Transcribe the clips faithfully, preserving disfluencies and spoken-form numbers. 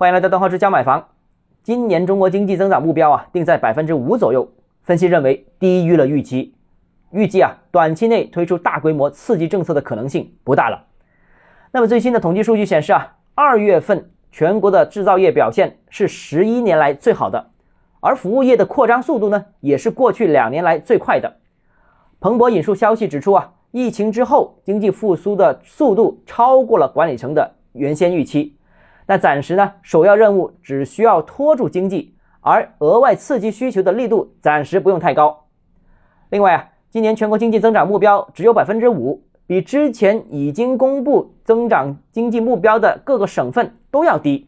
欢迎来到邓浩之家买房。今年中国经济增长目标啊定在 百分之五 左右，分析认为低于了预期。预计啊短期内推出大规模刺激政策的可能性不大了。那么最新的统计数据显示啊 ,二 月份全国的制造业表现是十一年来最好的，而服务业的扩张速度呢也是过去两年来最快的。彭博引述消息指出啊，疫情之后经济复苏的速度超过了管理层的原先预期。那暂时呢，首要任务只需要拖住经济，而额外刺激需求的力度暂时不用太高。另外啊，今年全国经济增长目标只有 百分之五， 比之前已经公布增长经济目标的各个省份都要低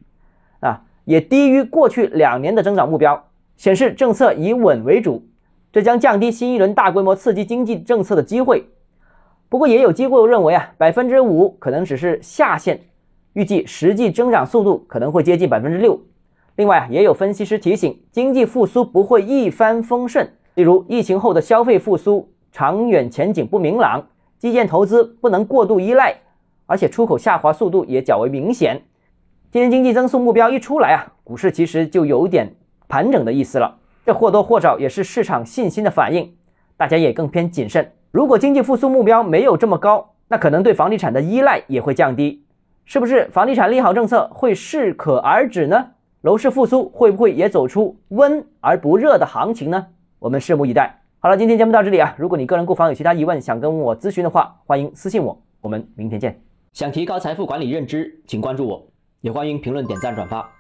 啊，也低于过去两年的增长目标，显示政策以稳为主，这将降低新一轮大规模刺激经济政策的机会。不过也有机构认为啊 百分之五 可能只是下限，预计实际增长速度可能会接近 百分之六。 另外啊，也有分析师提醒，经济复苏不会一帆风顺，例如疫情后的消费复苏长远前景不明朗，基建投资不能过度依赖，而且出口下滑速度也较为明显。今年经济增速目标一出来啊，股市其实就有点盘整的意思了，这或多或少也是市场信心的反应，大家也更偏谨慎。如果经济复苏目标没有这么高，那可能对房地产的依赖也会降低。是不是房地产利好政策会适可而止呢？楼市复苏会不会也走出温而不热的行情呢？我们拭目以待。好了，今天节目到这里啊，如果你个人购房有其他疑问想跟我咨询的话，欢迎私信我，我们明天见。想提高财富管理认知，请关注我，也欢迎评论、点赞、转发。